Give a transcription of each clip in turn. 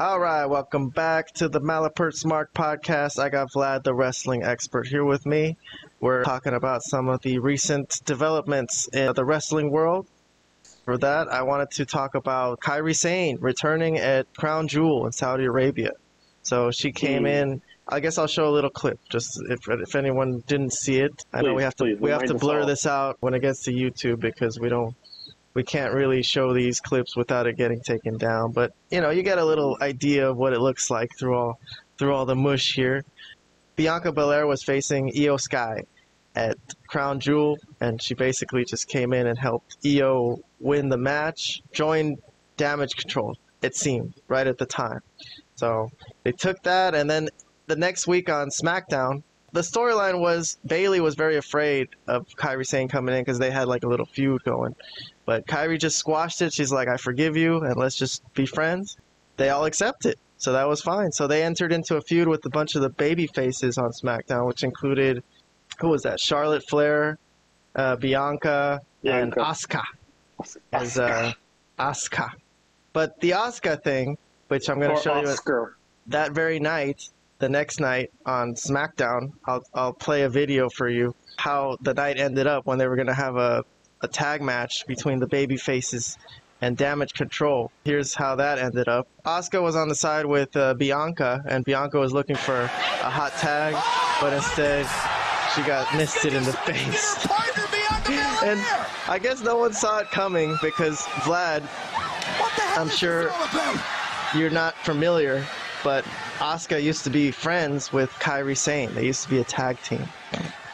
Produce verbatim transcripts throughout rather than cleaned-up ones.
All right, welcome back to the Malapert Smark Podcast. I got Vlad, the wrestling expert, here with me. We're talking about some of the recent developments in the wrestling world. For that, I wanted to talk about Kairi Sane returning at Crown Jewel in Saudi Arabia. So she came mm. in. I guess I'll show a little clip, just if if anyone didn't see it. I please, know we have to please, we have to blur this out when it gets to YouTube because we don't we can't really show these clips without it getting taken down. But you know, you get a little idea of what it looks like through all through all the mush here. Bianca Belair was facing Io Sky at Crown Jewel, and she basically just came in and helped Io win the match, joined Damage Control, it seemed, right at the time. So they took that, and then the next week on SmackDown, the storyline was Bayley was very afraid of Kairi Sane coming in because they had like a little feud going. But Kairi just squashed it. She's like, I forgive you, and let's just be friends. They all accept it. So that was fine. So they entered into a feud with a bunch of the baby faces on SmackDown, which included, who was that? Charlotte Flair, uh, Bianca, Bianca, and Asuka. As uh, Asuka. But the Asuka thing, which I'm going to show Oscar. you that very night, the next night on SmackDown, I'll I'll play a video for you how the night ended up when they were going to have a, a tag match between the baby faces and Damage Control. Here's how that ended up. Asuka was on the side with uh, Bianca, and Bianca was looking for a hot tag, but instead she got misted in the face. And I guess no one saw it coming because, Vlad, I'm sure you're not familiar, but Asuka used to be friends with Kairi Sane. They used to be a tag team.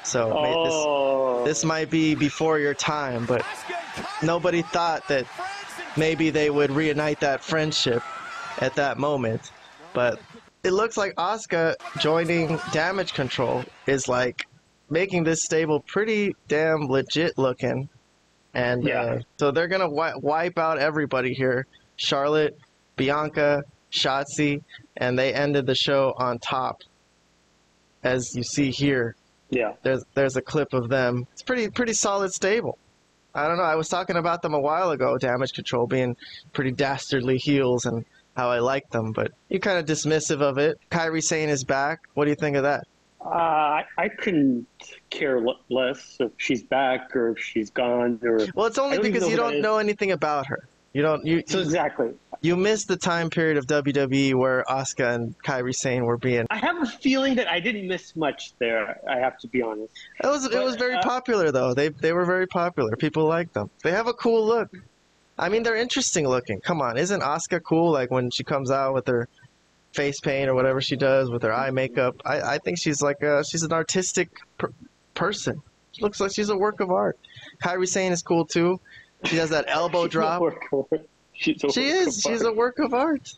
So oh. this, this might be before your time, but nobody thought that maybe they would reunite that friendship at that moment. But it looks like Asuka joining Damage Control is like making this stable pretty damn legit looking. And yeah. uh, so they're going to wi wipe out everybody here. Charlotte, Bianca, Shotzi, and they ended the show on top, as you see here. Yeah. There's there's a clip of them. It's pretty pretty solid stable. I don't know. I was talking about them a while ago, Damage Control being pretty dastardly heels and how I like them, but you're kind of dismissive of it. Kairi Sane is back. What do you think of that? Uh, I couldn't care less if she's back or if she's gone. Or well, it's only because you don't know anything about her. You don't. You, so exactly. You missed the time period of W W E where Asuka and Kairi Sane were being. I have a feeling that I didn't miss much there. I have to be honest. It was but, it was very uh, popular though. They they were very popular. People liked them. They have a cool look. I mean, they're interesting looking. Come on, isn't Asuka cool? Like when she comes out with her face paint or whatever she does with her eye makeup. I I think she's like a, she's an artistic per person. She looks like she's a work of art. Kairi Sane is cool too. She does that elbow drop. She's a she is. She's a work of art.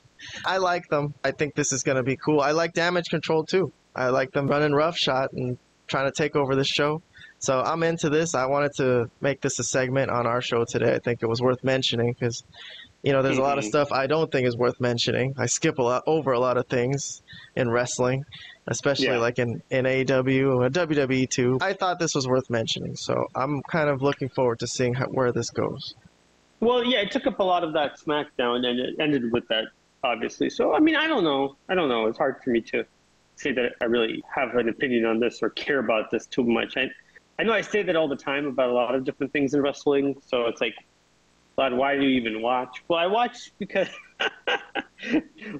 I like them. I think this is going to be cool. I like Damage Control, too. I like them running roughshod and trying to take over this show. So I'm into this. I wanted to make this a segment on our show today. I think it was worth mentioning because, you know, there's a lot of stuff I don't think is worth mentioning. I skip a lot over a lot of things in wrestling, especially yeah. like in, in A E W and W W E, too. I thought this was worth mentioning. So I'm kind of looking forward to seeing how, where this goes. Well, yeah, it took up a lot of that SmackDown, and it ended with that, obviously. So, I mean, I don't know. I don't know. It's hard for me to say that I really have an opinion on this or care about this too much. I, I know I say that all the time about a lot of different things in wrestling. So it's like, God, why do you even watch? Well, I watch because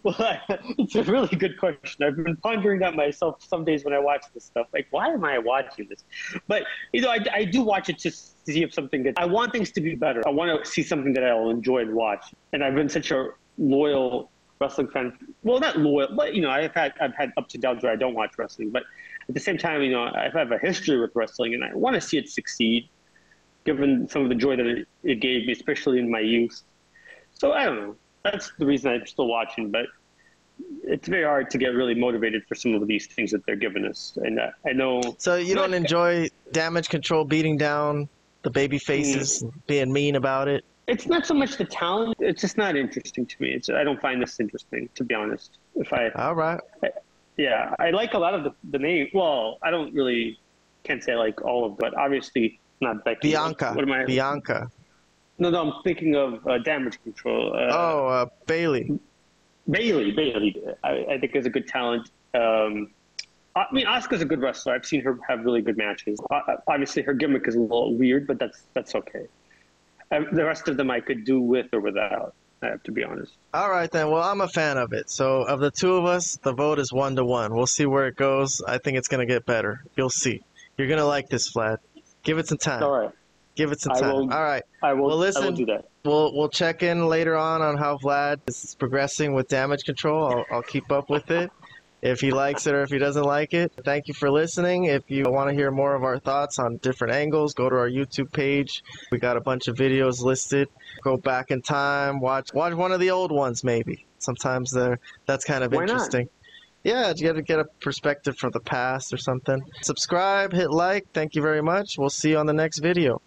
well, I, it's a really good question. I've been pondering that myself some days when I watch this stuff. Like, why am I watching this? But, you know, I, I do watch it just to see if something good. I want things to be better. I want to see something that I'll enjoy and watch. And I've been such a loyal wrestling fan. Well, not loyal, but, you know, I've had, I've had ups and downs where I don't watch wrestling. But at the same time, you know, I have a history with wrestling, and I want to see it succeed, given some of the joy that it, it gave me, especially in my youth. So I don't know. That's the reason I'm still watching, but it's very hard to get really motivated for some of these things that they're giving us. And uh, I know. So you don't enjoy Damage Control beating down the baby faces, mm. being mean about it? It's not so much the talent. It's just not interesting to me. It's, I don't find this interesting, to be honest. If I all right. I, yeah, I like a lot of the, the name. Well, I don't really can't say I like all of, but obviously not Becky. Bianca. What am I? Bianca. No, no, I'm thinking of uh, Damage Control. Uh, oh, uh, Bayley. Bayley, Bayley, I, I think is a good talent. Um, I mean, Asuka's a good wrestler. I've seen her have really good matches. Obviously, her gimmick is a little weird, but that's that's okay. Um, the rest of them I could do with or without, I have to be honest. All right, then. Well, I'm a fan of it. So of the two of us, the vote is one to one. We'll see where it goes. I think it's going to get better. You'll see. You're going to like this, Vlad. Give it some time. All right. Give it some time. I will, All right. I will, well, listen, I will do that. We'll, we'll check in later on on how Vlad is progressing with Damage Control. I'll, I'll keep up with it. If he likes it or if he doesn't like it. Thank you for listening. If you want to hear more of our thoughts on different angles, go to our YouTube page. We got a bunch of videos listed. Go back in time. Watch watch one of the old ones, maybe. Sometimes they're, that's kind of Why interesting. Not? Yeah, you got to get a perspective from the past or something. Subscribe, hit like. Thank you very much. We'll see you on the next video.